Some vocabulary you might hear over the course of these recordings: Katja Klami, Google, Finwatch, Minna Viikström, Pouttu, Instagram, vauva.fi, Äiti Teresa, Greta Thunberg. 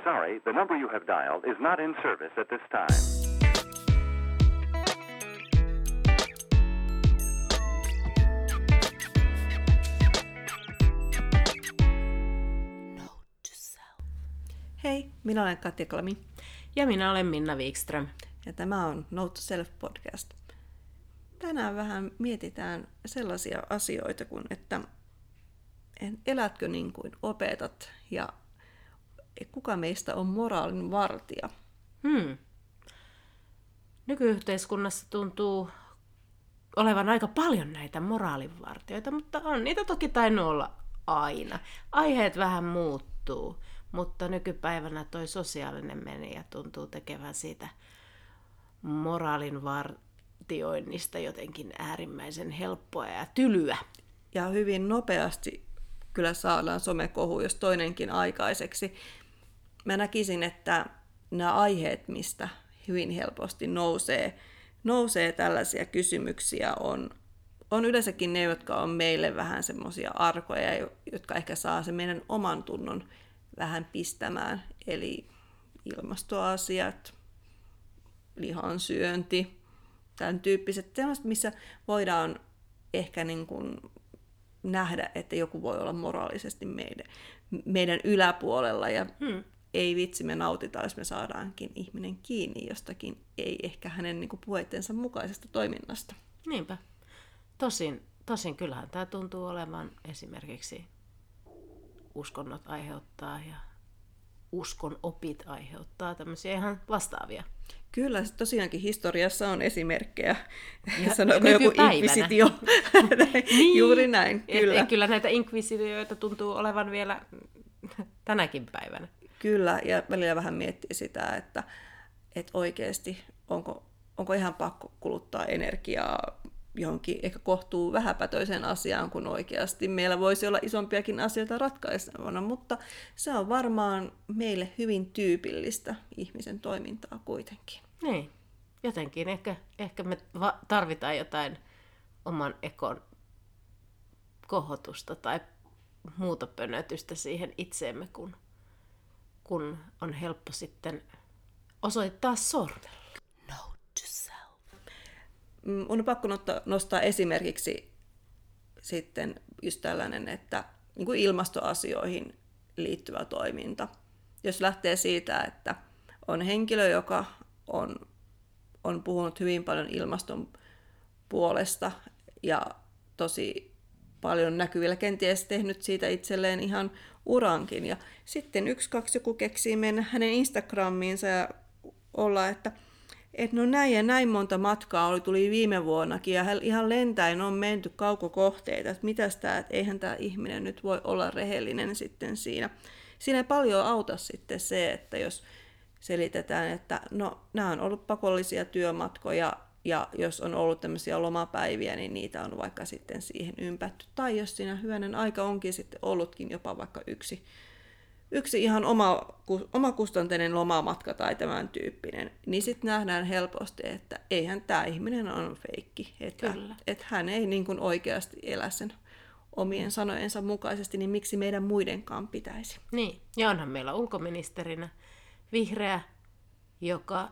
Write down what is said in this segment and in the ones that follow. We're sorry, the number you have dialed is not in service at this time. Note to Self. Hei, minä olen Katja Klami. Ja minä olen Minna Viikström. Ja tämä on Note to Self podcast. Tänään vähän mietitään sellaisia asioita kuin, että elätkö niin kuin opetat ja kuka meistä on moraalin vartija? Nykyyhteiskunnassa tuntuu olevan aika paljon näitä moraalinvartijoita, mutta on niitä toki tainnut olla aina. Aiheet vähän muuttuu, mutta nykypäivänä toi sosiaalinen media tuntuu tekevän siitä moraalinvartioinnista jotenkin äärimmäisen helppoa ja tylyä. Ja hyvin nopeasti kyllä saadaan somekohu, jos toinenkin aikaiseksi. Mä näkisin, että nämä aiheet, mistä hyvin helposti nousee tällaisia kysymyksiä, on yleensäkin ne, jotka on meille vähän semmoisia arkoja, jotka ehkä saa sen meidän oman tunnon vähän pistämään. Eli ilmastoasiat, lihansyönti, tämän tyyppiset, sellaiset, missä voidaan ehkä niin kuin nähdä, että joku voi olla moraalisesti meidän yläpuolella ja ei vitsi, me nautitaan, jos me saadaankin ihminen kiinni jostakin, ei ehkä hänen niin kuin puheittensa mukaisesta toiminnasta. Niinpä. Tosin kyllähän tämä tuntuu olevan esimerkiksi uskonnot aiheuttaa ja uskonopit aiheuttaa tämmöisiä ihan vastaavia. Kyllä, tosiaankin historiassa on esimerkkejä. Sanoiko joku inkvisitio? Niin. Juuri näin, kyllä. Kyllä näitä inkvisitioita tuntuu olevan vielä tänäkin päivänä. Kyllä, ja välillä vähän miettii sitä, että oikeasti onko ihan pakko kuluttaa energiaa johonkin ehkä kohtuu vähäpätöiseen asiaan, kun oikeasti meillä voisi olla isompiakin asioita ratkaistavana, mutta se on varmaan meille hyvin tyypillistä ihmisen toimintaa kuitenkin. Niin, jotenkin. Ehkä me tarvitaan jotain oman ekon kohotusta tai muuta pönötystä siihen itseemme, kun on helppo sitten osoittaa sormella. On pakko nostaa esimerkiksi sitten just tällainen, että niin kuin ilmastoasioihin liittyvä toiminta. Jos lähtee siitä, että on henkilö, joka on puhunut hyvin paljon ilmaston puolesta ja tosi paljon näkyvillä kenties tehnyt siitä itselleen ihan urankin. Ja sitten joku keksii mennä hänen Instagramiinsa ja olla, että no näin ja näin monta matkaa tuli viime vuonnakin ja ihan lentäen on menty kaukokohteita, että mitäs tää, että eihän tää ihminen nyt voi olla rehellinen sitten siinä. Siinä ei paljon auta sitten se, että jos selitetään, että no nämä on ollut pakollisia työmatkoja ja jos on ollut tämmöisiä lomapäiviä, niin niitä on vaikka sitten siihen ympätty. Tai jos siinä hyvänen aika onkin sitten ollutkin jopa vaikka yksi ihan omakustanteinen lomamatka tai tämän tyyppinen, niin sitten nähdään helposti, että eihän tämä ihminen on feikki. Että hän ei niin kuin oikeasti elä sen omien sanojensa mukaisesti, niin miksi meidän muidenkaan pitäisi? Niin, ja onhan meillä ulkoministerinä vihreä, joka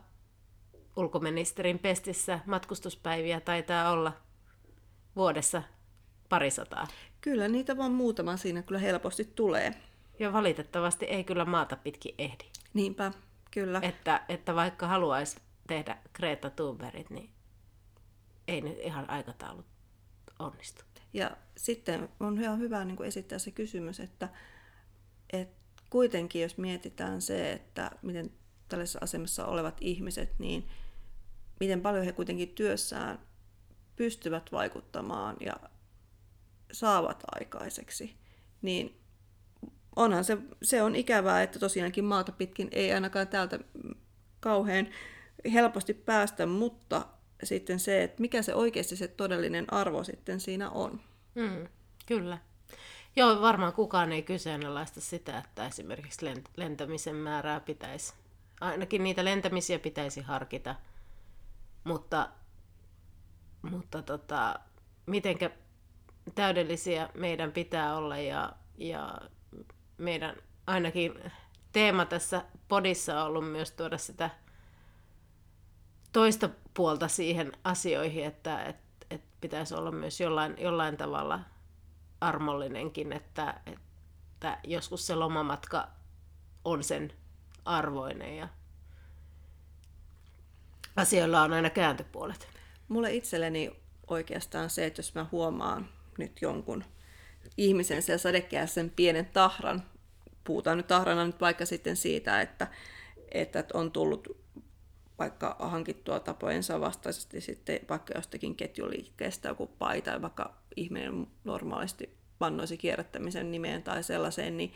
ulkoministerin pestissä matkustuspäiviä taitaa olla vuodessa 200. Kyllä, niitä vaan muutama siinä kyllä helposti tulee. Ja valitettavasti ei kyllä maata pitkin ehdi. Niinpä, kyllä. Että vaikka haluaisi tehdä Greta Thunbergit, niin ei nyt ihan aikataulut onnistu. Ja sitten on ihan hyvä niin kuin esittää se kysymys, että kuitenkin jos mietitään se, että miten tällaisessa asemassa olevat ihmiset, niin miten paljon he kuitenkin työssään pystyvät vaikuttamaan ja saavat aikaiseksi, niin onhan se on ikävää, että tosiaankin maata pitkin ei ainakaan täältä kauhean helposti päästä, mutta sitten se, että mikä se oikeasti se todellinen arvo sitten siinä on. Kyllä. Joo, varmaan kukaan ei kyseenalaista sitä, että esimerkiksi lentämisen määrää pitäisi, ainakin niitä lentämisiä pitäisi harkita, mutta mitenkä täydellisiä meidän pitää olla ja meidän ainakin teema tässä podissa on ollut myös tuoda sitä toista puolta siihen asioihin, että pitäisi olla myös jollain tavalla armollinenkin, että joskus se lomamatka on sen arvoinen ja asioilla on aina kääntöpuolet. Mulle itselleni oikeastaan se, että jos mä huomaan nyt jonkun ihmisen siellä sadekehässä sen pienen tahran, puhutaan nyt tahrana nyt vaikka sitten siitä, että on tullut vaikka hankittua tapojensa vastaisesti sitten vaikka jostakin ketjuliikkeestä joku paita, tai vaikka ihminen normaalisti vannoisi kierrättämisen nimeen tai sellaiseen, niin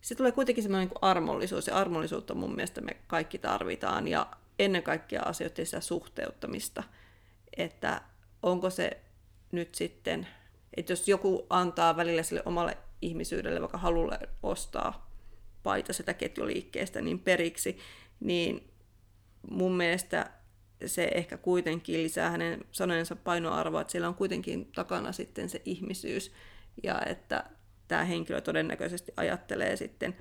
se tulee kuitenkin semmoinen niin kuin armollisuus, ja armollisuutta mun mielestä me kaikki tarvitaan, ja ennen kaikkea asioiden sitä suhteuttamista, että onko se nyt sitten, että jos joku antaa välillä sille omalle ihmisyydelle, vaikka halulle ostaa paita sitä ketjuliikkeestä, niin periksi, niin mun mielestä se ehkä kuitenkin lisää hänen sanojensa painoarvoa, että siellä on kuitenkin takana sitten se ihmisyys, ja että tämä henkilö todennäköisesti ajattelee sitten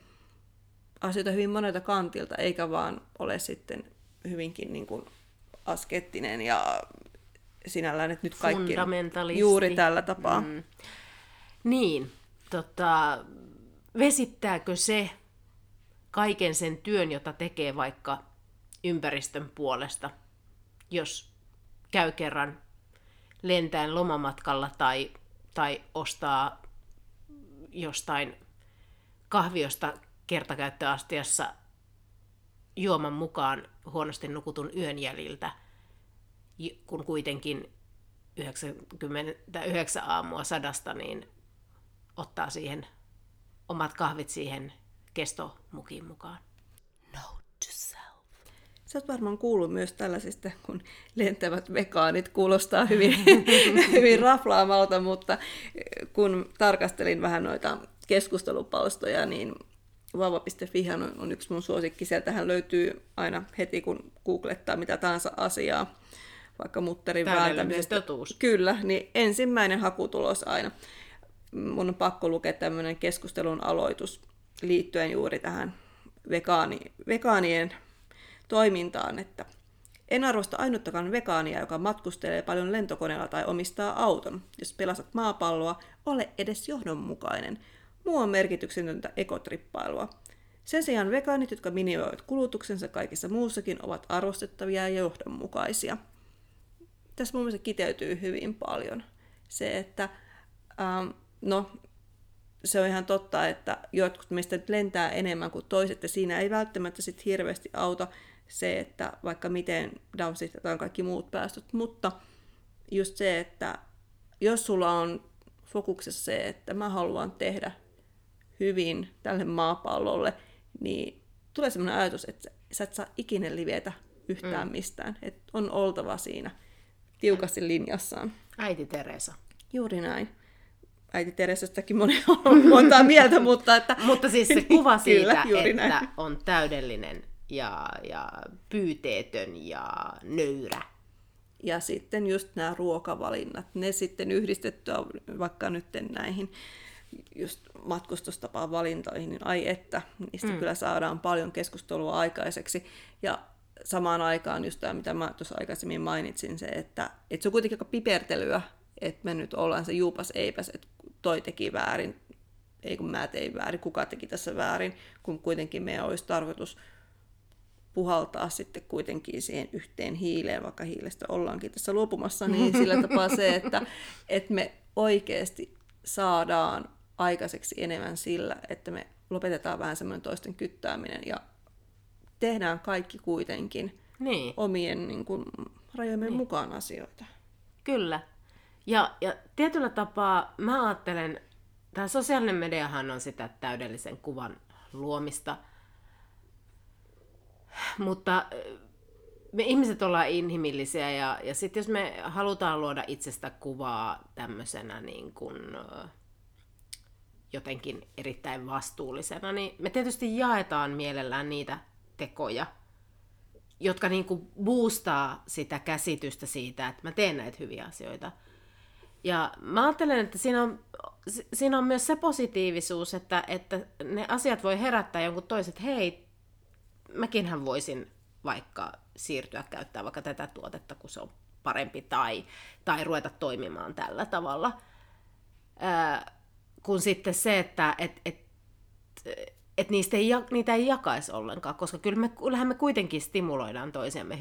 asioita hyvin monelta kantilta, eikä vaan ole sitten hyvinkin niin kuin askettinen ja sinällään, että nyt kaikki juuri tällä tapaa. Mm. Niin, vesittääkö se kaiken sen työn, jota tekee vaikka ympäristön puolesta, jos käy kerran lentäen lomamatkalla tai ostaa jostain kahviosta kertakäyttöastiassa juoman mukaan huonosti nukutun yön jäljiltä, kun kuitenkin 99 aamua 100, niin ottaa siihen omat kahvit siihen kestomukiin mukaan. Note to self. Sä oot varmaan kuullut myös tällaisista, kun lentävät vegaanit kuulostaa hyvin raflaamalta, mutta kun tarkastelin vähän noita keskustelupalstoja, niin vauva.fihan on yksi mun suosikki. Sieltähän löytyy aina heti, kun googlettaa mitä tahansa asiaa, vaikka mutterin vääntämisestä. Kyllä, niin ensimmäinen hakutulos aina. Mun on pakko lukea tämmöinen keskustelun aloitus liittyen juuri tähän vegaanien toimintaan, että en arvosta ainuttakaan vegaania, joka matkustelee paljon lentokoneella tai omistaa auton. Jos pelastat maapalloa, ole edes johdonmukainen. Muu on merkityksetöntä ekotrippailua. Sen sijaan vegaanit, jotka minimoivat kulutuksensa kaikissa muussakin, ovat arvostettavia ja johdonmukaisia. Tässä mun mielestä kiteytyy hyvin paljon se, että se on ihan totta, että jotkut meistä nyt lentää enemmän kuin toiset, ja siinä ei välttämättä sit hirveästi auta se, että vaikka miten downshiftataan kaikki muut päästöt, mutta just se, että jos sulla on fokuksessa se, että mä haluan tehdä hyvin tälle maapallolle, niin tulee sellainen ajatus, että sä et saa ikinä livetä yhtään mistään. Et on oltava siinä tiukasti linjassaan. Äiti Teresa. Juuri näin. Äiti Teresastakin moni on montaa mieltä, mutta... Että... mutta siis se kuva siitä, kyllä, että näin. On täydellinen ja pyyteetön ja nöyrä. Ja sitten just nämä ruokavalinnat, ne sitten yhdistettyä vaikka nyt näihin just matkustustapaan valintoihin, niin ai että, niistä kyllä saadaan paljon keskustelua aikaiseksi. Ja samaan aikaan just tämä, mitä mä tuossa aikaisemmin mainitsin, se, että se on kuitenkin aika pipertelyä, että me nyt ollaan se juupas eipäs, että toi teki väärin, ei kun mä tein väärin, kuka teki tässä väärin, kun kuitenkin meidän olisi tarkoitus puhaltaa sitten kuitenkin siihen yhteen hiileen, vaikka hiilestä ollaankin tässä luopumassa, niin sillä tapaa se, että me oikeasti saadaan aikaiseksi enemmän sillä, että me lopetetaan vähän semmoinen toisten kyttääminen ja tehdään kaikki kuitenkin omien niin kuin, rajoimme mukaan asioita. Kyllä. Ja tietyllä tapaa mä ajattelen, tämä sosiaalinen mediahan on sitä täydellisen kuvan luomista, mutta me ihmiset ollaan inhimillisiä ja sitten jos me halutaan luoda itsestä kuvaa tämmöisenä niin kuin, jotenkin erittäin vastuullisena, niin me tietysti jaetaan mielellään niitä tekoja, jotka niin kuin boostaa sitä käsitystä siitä, että mä teen näitä hyviä asioita. Ja mä ajattelen, että siinä on myös se positiivisuus, että ne asiat voi herättää jonkun toiset, hei, mäkinhän voisin vaikka siirtyä käyttämään vaikka tätä tuotetta, kun se on parempi, tai ruveta toimimaan tällä tavalla. Kun sitten se, että niitä ei jakaisi ollenkaan, koska kyllähän me kuitenkin stimuloidaan toisiamme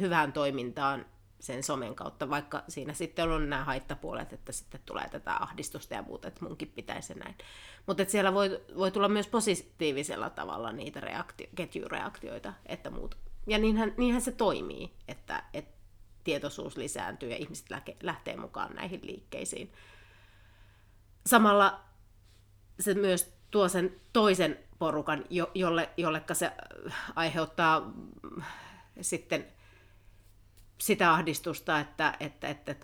hyvään toimintaan sen somen kautta, vaikka siinä sitten on nämä haittapuolet, että sitten tulee tätä ahdistusta ja muuta, että munkin pitäisi näin. Mutta siellä voi tulla myös positiivisella tavalla niitä ketjureaktioita, että muut. Ja niinhän se toimii, että tietoisuus lisääntyy ja ihmiset lähtee mukaan näihin liikkeisiin. Samalla se myös tuo sen toisen porukan, jollekka se aiheuttaa sitten sitä ahdistusta, että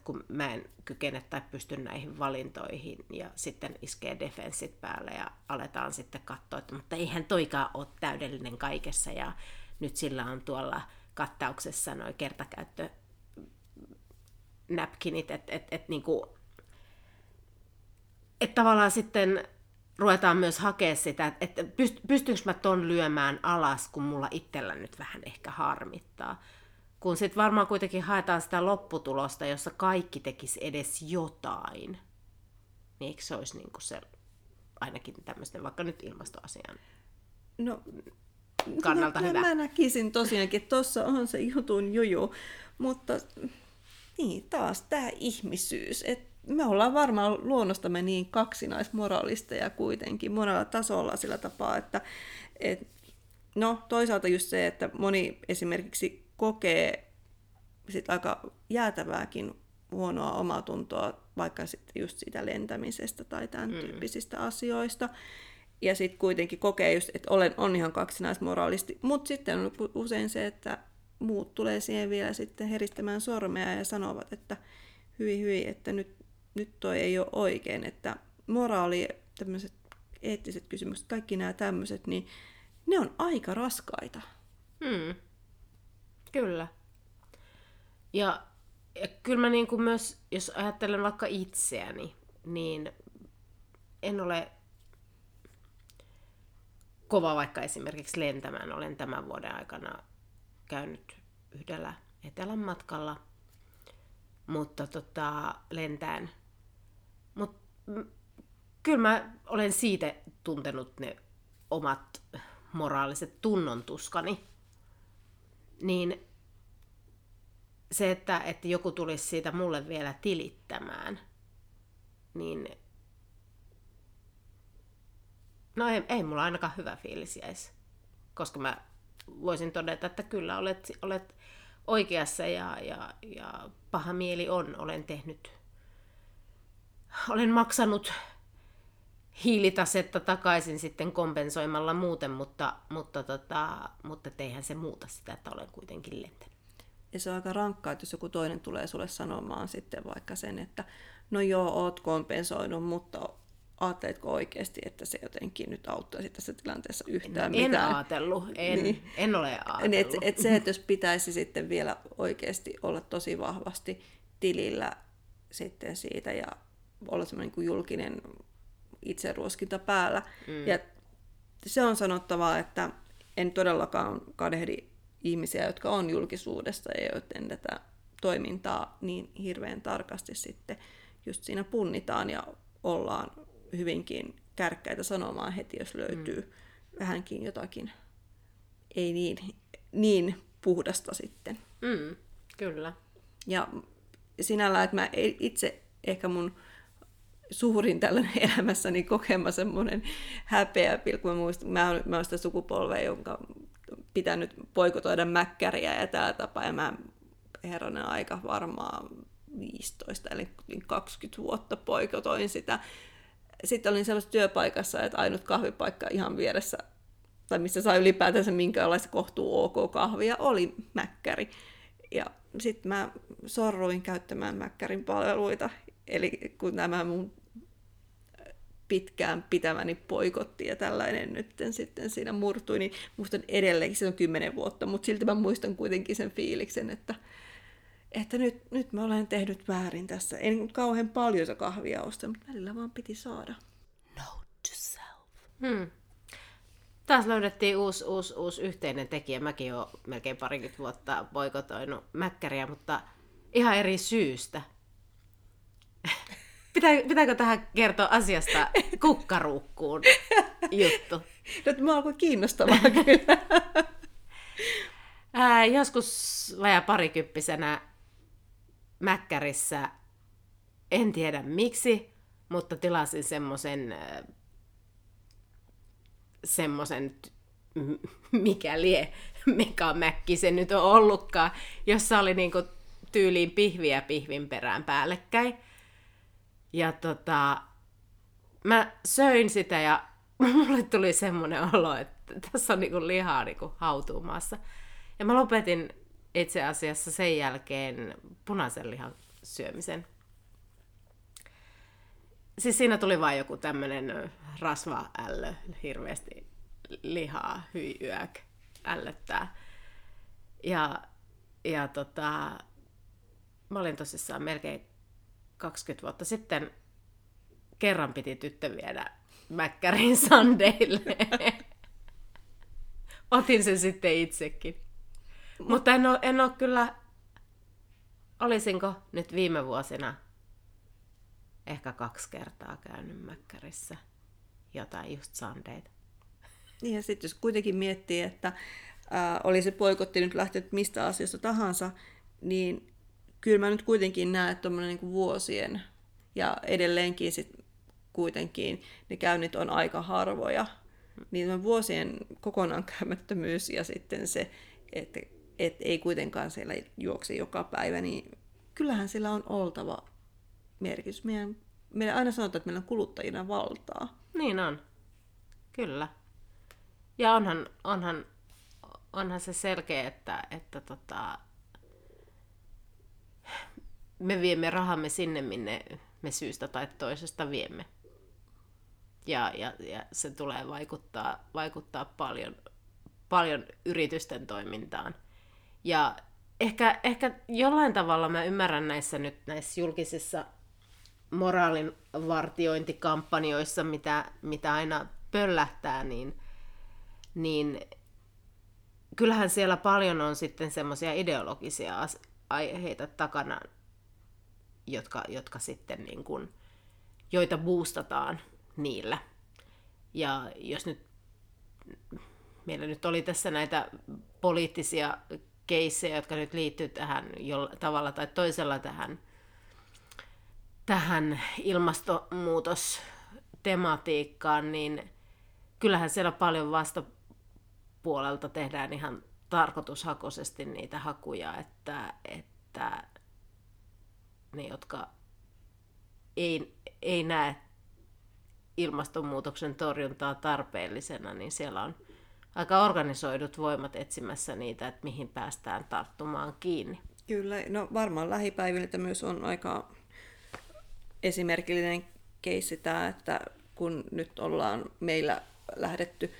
kun mä en kykene tai pysty näihin valintoihin, ja sitten iskee defenssit päälle ja aletaan sitten katsoa, että mutta eihän toikaan ole täydellinen kaikessa, ja nyt sillä on tuolla kattauksessa nuo kertakäyttönäpkinit, että tavallaan sitten ruvetaan myös hakea sitä, että pystynkö mä ton lyömään alas, kun mulla itsellä nyt vähän ehkä harmittaa. Kun sitten varmaan kuitenkin haetaan sitä lopputulosta, jossa kaikki tekisi edes jotain. Niin eikö se olisi niin kuin se, ainakin tämmöisten, vaikka nyt ilmastoasian kannalta hyvä? Mä näkisin tosiaankin, että tuossa on se jutun juju. Mutta niin, taas tämä ihmisyys. Me ollaan varmaan luonnostamme niin kaksinaismoralisteja kuitenkin monella tasolla sillä tapaa, että toisaalta just se, että moni esimerkiksi kokee sit aika jäätävääkin huonoa omatuntoa, vaikka sitten just siitä lentämisestä tai tämän tyyppisistä asioista. Ja sitten kuitenkin kokee just, että on ihan kaksinaismoraalisti, mutta sitten on usein se, että muut tulee siihen vielä sitten heristämään sormea ja sanovat, että hyi, että nyt toi ei ole oikein, että moraali, tämmöiset eettiset kysymykset, kaikki nämä tämmöiset, niin ne on aika raskaita. Kyllä. Ja kyllä mä niin kuin myös, jos ajattelen vaikka itseäni, niin en ole kova vaikka esimerkiksi lentämään. Olen tämän vuoden aikana käynyt yhdellä etelän matkalla, mutta lentäen. Mut kyllä mä olen siitä tuntenut ne omat moraaliset tunnontuskani. Niin se, että joku tulisi siitä mulle vielä tilittämään, niin ei mulla ainakaan hyvä fiilis jäisi, koska mä voisin todeta, että kyllä olet oikeassa ja paha mieli on, olen maksanut hiilitasetta takaisin sitten kompensoimalla muuten, mutta eihän se muuta sitä, että olen kuitenkin lentänyt. Ja se on aika rankkaa, että jos joku toinen tulee sulle sanomaan sitten vaikka sen, että no joo, oot kompensoinut, mutta ajatteletko oikeasti, että se jotenkin nyt auttaisi tässä tilanteessa yhtään mitään? En ajatellut, en ole ajatellut. Että jos pitäisi sitten vielä oikeasti olla tosi vahvasti tilillä sitten siitä ja olla semmoinen niin julkinen itseruoskinta päällä. Ja se on sanottavaa, että en todellakaan kadehdi ihmisiä, jotka on julkisuudessa ja joiden tätä toimintaa niin hirveän tarkasti sitten just siinä punnitaan ja ollaan hyvinkin kärkkäitä sanomaan heti, jos löytyy vähänkin jotakin ei niin puhdasta sitten. Kyllä. Ja sinällään, että mä itse ehkä mun suurin tällainen elämässäni kokema semmoinen häpeäpilkku. Mä oon sitä sukupolvea, jonka pitänyt poikotoida mäkkäriä ja tällä tapaa. Ja mä herranen aika varmaan 15 eli 20 vuotta poikotoin sitä. Sitten olin sellaisessa työpaikassa, että ainut kahvipaikka ihan vieressä, tai missä sai ylipäätänsä minkäänlaista kohtuu ok kahvia, oli mäkkäri. Ja sitten mä sorruin käyttämään mäkkärin palveluita. Eli kun nämä mun pitkään pitämäni poikotti ja tällainen nyt sitten siinä murtui, niin muistan edelleenkin, se on 10 vuotta, mutta silti mä muistan kuitenkin sen fiiliksen, että että nyt mä olen tehnyt väärin tässä. En kauhean paljon sitä kahvia osta, mutta välillä vaan piti saada. Note to self. Taas löydettiin uusi yhteinen tekijä. Mäkin olen melkein 20 vuotta boikotoinut mäkkäriä, mutta ihan eri syystä. Pitääkö tähän kertoa asiasta kukkaruukkuun juttu? Nyt mä alkoin kiinnostavaa kyllä. Joskus vajaa parikymppisenä mäkkärissä, en tiedä miksi, mutta tilasin semmoisen mikä lie megamäkki se nyt on ollutkaan, jossa oli niinku tyyliin pihviä pihvin perään päällekkäin. Ja mä söin sitä ja mulle tuli semmoinen olo, että tässä on niinku lihaa niinku hautuumaassa. Ja mä lopetin itse asiassa sen jälkeen punaisen lihan syömisen. Siis siinä tuli vaan joku tämmönen rasva-ällö, hirveästi lihaa, hyiäk, ällöttää. Ja mä olin tosissaan melkein 20 vuotta sitten, kerran piti tyttö viedä mäkkärin sandeille. Otin sen sitten itsekin. Mutta en ole kyllä, olisinko nyt viime vuosina ehkä 2 kertaa käynyt mäkkärissä jotain just sandeita. Niin ja sitten jos kuitenkin miettii, että oli se boikotti nyt lähtenyt mistä asiasta tahansa, niin kyllä mä nyt kuitenkin näen, että tommoinen niin vuosien ja edelleenkin sit kuitenkin ne käynnit on aika harvoja. Niin vuosien kokonaan käymättömyys ja sitten se, että et ei kuitenkaan siellä juokse joka päivä, niin kyllähän sillä on oltava merkitys. Meillä aina sanotaan, että meillä on kuluttajina valtaa. Niin on, kyllä. Ja onhan se selkeä, että me viemme rahamme sinne, minne me syystä tai toisesta viemme. Ja se tulee vaikuttaa paljon yritysten toimintaan. Ja ehkä jollain tavalla mä ymmärrän näissä julkisissa moraalin vartiointikampanjoissa, mitä aina pöllähtää, niin kyllähän siellä paljon on sitten semmoisia ideologisia aiheita takana, jotka sitten niin kuin, joita boostataan niillä. Ja jos nyt meillä nyt oli tässä näitä poliittisia keissejä, jotka nyt liittyy tähän tavalla tai toisella tähän ilmastonmuutostematiikkaan, niin kyllähän siellä paljon vastapuolelta tehdään ihan tarkoitushakoisesti niitä hakuja, että ne, jotka ei näe ilmastonmuutoksen torjuntaa tarpeellisena, niin siellä on aika organisoidut voimat etsimässä niitä, että mihin päästään tarttumaan kiinni. Kyllä, no varmaan lähipäiviltä myös on aika esimerkillinen keissi tämä, että kun nyt ollaan meillä lähdetty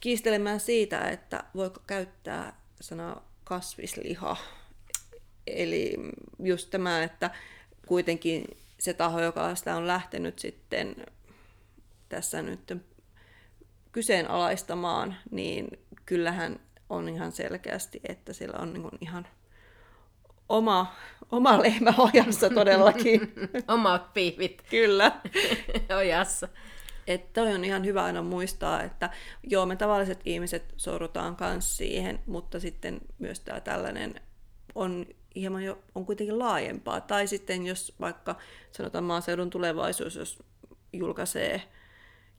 kiistelemään siitä, että voiko käyttää sanaa kasvisliha. Eli just tämä, että kuitenkin se taho, joka sitä on lähtenyt sitten tässä nyt kyseenalaistamaan, niin kyllähän on ihan selkeästi, että sillä on niin ihan oma lehmä ojassa todellakin. Omat piivit. Kyllä. Ojassa. Että toi on ihan hyvä aina muistaa, että joo, me tavalliset ihmiset sorrutaan myös siihen, mutta sitten myös tämä tällainen on hieman jo on kuitenkin laajempaa. Tai sitten jos vaikka sanotaan maaseudun tulevaisuus, jos julkaisee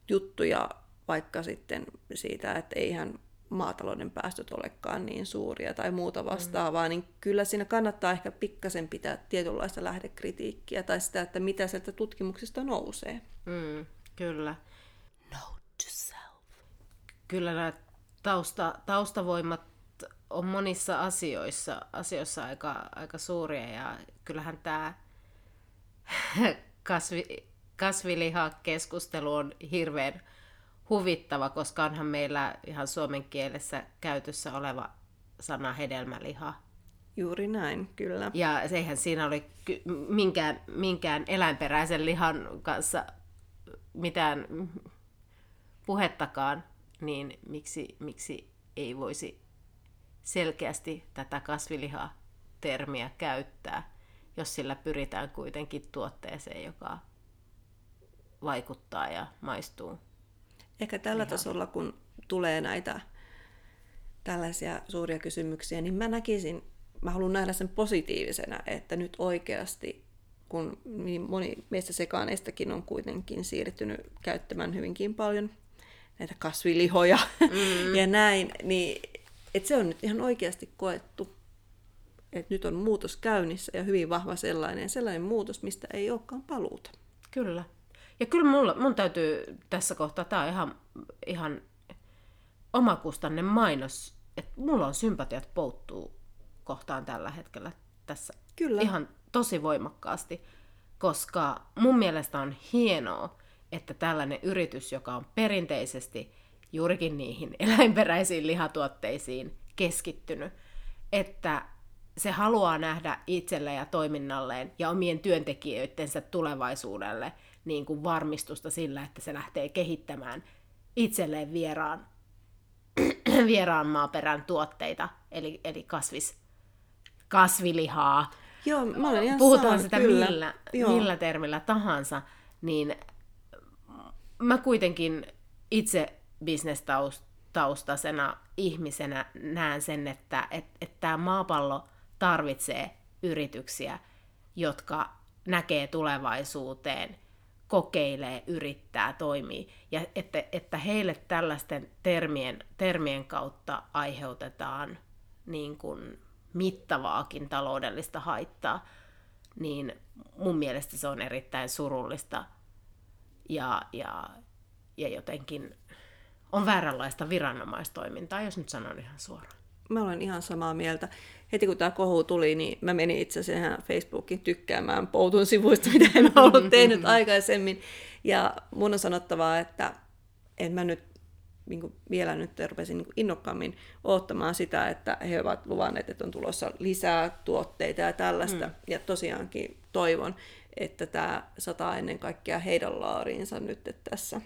juttuja vaikka sitten siitä, että eihän maatalouden päästöt olekaan niin suuria tai muuta vastaavaa, niin kyllä siinä kannattaa ehkä pikkasen pitää tietynlaista lähdekritiikkiä tai sitä, että mitä sieltä tutkimuksista nousee. Kyllä. Note to self. Kyllä nämä taustavoimat on monissa asioissa aika suuria ja kyllähän tämä kasvilihakeskustelu on hirveän huvittava, koska onhan meillä ihan suomen kielessä käytössä oleva sana hedelmäliha. Juuri näin, kyllä. Ja eihän siinä ole minkään eläinperäisen lihan kanssa mitään puhettakaan, niin miksi ei voisi selkeästi tätä kasviliha-termiä käyttää, jos sillä pyritään kuitenkin tuotteeseen, joka vaikuttaa ja maistuu. Ehkä tällä tasolla, kun tulee näitä tällaisia suuria kysymyksiä, niin mä haluan nähdä sen positiivisena, että nyt oikeasti, kun niin moni meistä sekaneistakin on kuitenkin siirtynyt käyttämään hyvinkin paljon näitä kasvilihoja ja näin, niin että se on nyt ihan oikeasti koettu, että nyt on muutos käynnissä ja hyvin vahva sellainen muutos, mistä ei olekaan paluuta. Kyllä. Ja kyllä mun täytyy tässä kohtaa, tämä on ihan omakustanne mainos, että mulla on sympatiat Pouttuu kohtaan tällä hetkellä tässä kyllä. Ihan tosi voimakkaasti, koska mun mielestä on hienoa, että tällainen yritys, joka on perinteisesti juurikin niihin eläinperäisiin lihatuotteisiin keskittynyt, että se haluaa nähdä itselle ja toiminnalleen ja omien työntekijöidensä tulevaisuudelle niin kuin varmistusta sillä, että se lähtee kehittämään itselleen vieraan maaperän tuotteita, eli kasvilihaa. Joo, mä olen ihan puhutaan sitä millä termillä tahansa, niin mä kuitenkin itse bisnestaustaisena ihmisenä näen sen, että tämä maapallo tarvitsee yrityksiä, jotka näkee tulevaisuuteen, kokeilee, yrittää, toimii. Ja että heille tällaisten termien kautta aiheutetaan niin kuin mittavaakin taloudellista haittaa, niin mun mielestä se on erittäin surullista ja jotenkin on vääränlaista viranomaistoimintaa, jos nyt sanon ihan suoraan. Mä olen ihan samaa mieltä. Heti kun tämä kohu tuli, niin mä menin itse asiassa Facebookiin tykkäämään Poutun sivuista, mitä en ollut tehnyt aikaisemmin. Ja mun on sanottavaa, että en mä nyt niin vielä nyt rupesin niin innokkaammin odottamaan sitä, että he ovat luvanneet, että on tulossa lisää tuotteita ja tällaista. Ja tosiaankin toivon, että tämä sataa ennen kaikkea heidän laariinsa nyt tässä.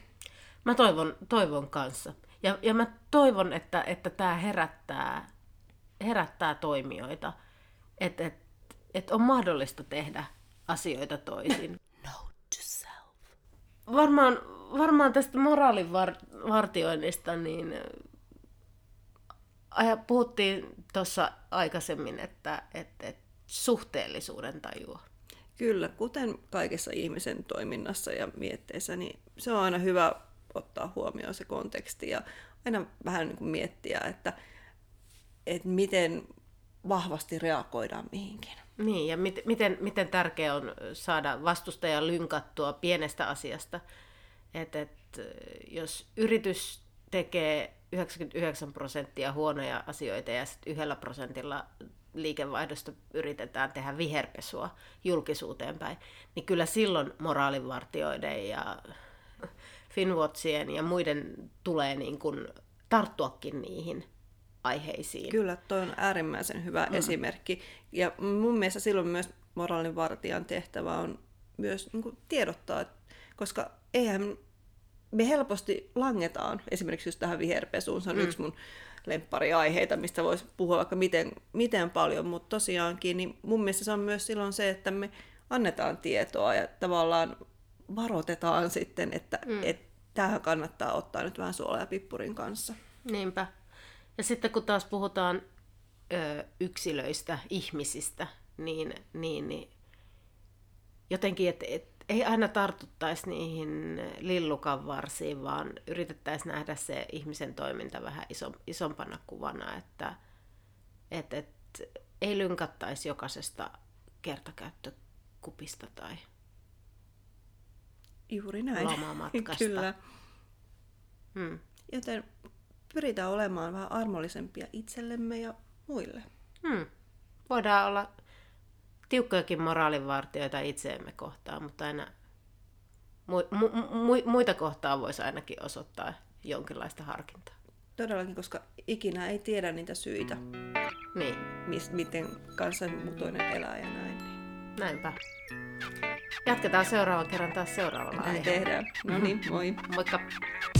Mä toivon kanssa. Ja mä toivon, että tämä herättää toimijoita, että et on mahdollista tehdä asioita toisin. Note to self. Varmaan tästä moraalin vartioinnista niin puhuttiin tuossa aikaisemmin, että suhteellisuuden tajua. Kyllä, kuten kaikessa ihmisen toiminnassa ja mietteissä, niin se on aina hyvä ottaa huomioon se konteksti ja aina vähän niin kuin miettiä, että miten vahvasti reagoidaan mihinkin. Niin, ja miten tärkeää on saada vastustaja lynkattua pienestä asiasta. Että jos yritys tekee 99% huonoja asioita ja sitten 1% liikevaihdosta yritetään tehdä viherpesua julkisuuteen päin, niin kyllä silloin moraalinvartijoiden ja Finwatchien ja muiden tulee niin kuin tarttuakin niihin aiheisiin. Kyllä, toi on äärimmäisen hyvä esimerkki. Ja mun mielestä silloin myös moraalinvartijan tehtävä on myös niin kuin tiedottaa, koska eihän me helposti langetaan esimerkiksi just tähän viherpesuun. Se on yksi mun lemppariaiheita, mistä voisi puhua vaikka miten paljon, mutta tosiaankin niin mun mielestä se on myös silloin se, että me annetaan tietoa ja tavallaan varoitetaan sitten, että tämähän kannattaa ottaa nyt vähän suolaa ja pippurin kanssa. Niinpä. Ja sitten kun taas puhutaan yksilöistä, ihmisistä, niin jotenkin, että ei aina tartuttaisi niihin lillukan varsiin, vaan yritettäisiin nähdä se ihmisen toiminta vähän isompana kuvana, että ei lynkattaisi jokaisesta kertakäyttökupista tai juuri näin. Lomamatkasta. Kyllä. Joten pyritään olemaan vähän armollisempia itsellemme ja muille. Voidaan olla tiukkojakin moraalinvartijoita itseemme kohtaan, mutta aina muita kohtaan voisi ainakin osoittaa jonkinlaista harkintaa. Todellakin, koska ikinä ei tiedä niitä syitä. Niin. Miten kansanmutoinen elää ja näin. Niin. Näinpä. Jatketaan seuraavan kerran taas seuraavalla aiheella. Tehdään. No niin, moi. Moikka.